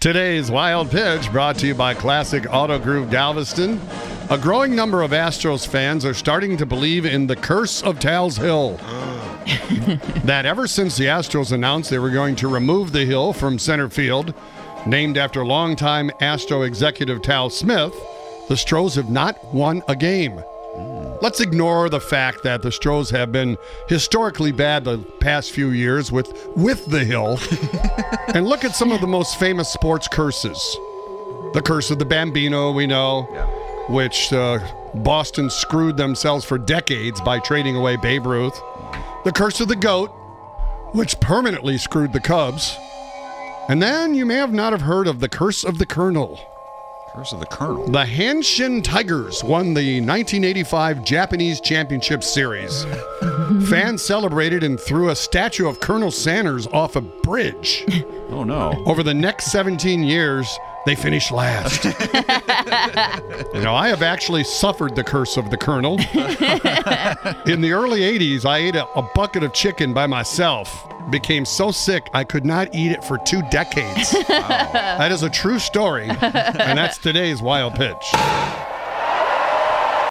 Today's Wild Pitch brought to you by Classic Auto Group Galveston. A growing number of Astros fans are starting to believe in the curse of Tals Hill. That ever since the Astros announced they were going to remove the hill from center field, named after longtime Astro executive Tal Smith, the Stros have not won a game. Let's ignore the fact that the Stros have been historically bad the past few years with the hill and look at some of the most famous sports curses. The curse of the Bambino, we know, which Boston screwed themselves for decades by trading away Babe Ruth. The curse of the goat, which permanently screwed the Cubs. And then you may have not have heard of the curse of the Colonel. Curse of the Colonel. The Hanshin Tigers won the 1985 Japanese Championship Series. Fans celebrated and threw a statue of Colonel Sanders off a bridge. Oh, no. Over the next 17 years, they finished last. You know, I have actually suffered the curse of the Colonel. In the early 80s, I ate a bucket of chicken by myself. Became so sick I could not eat it for 2 decades. Wow. That is a true story, and that's today's Wild Pitch.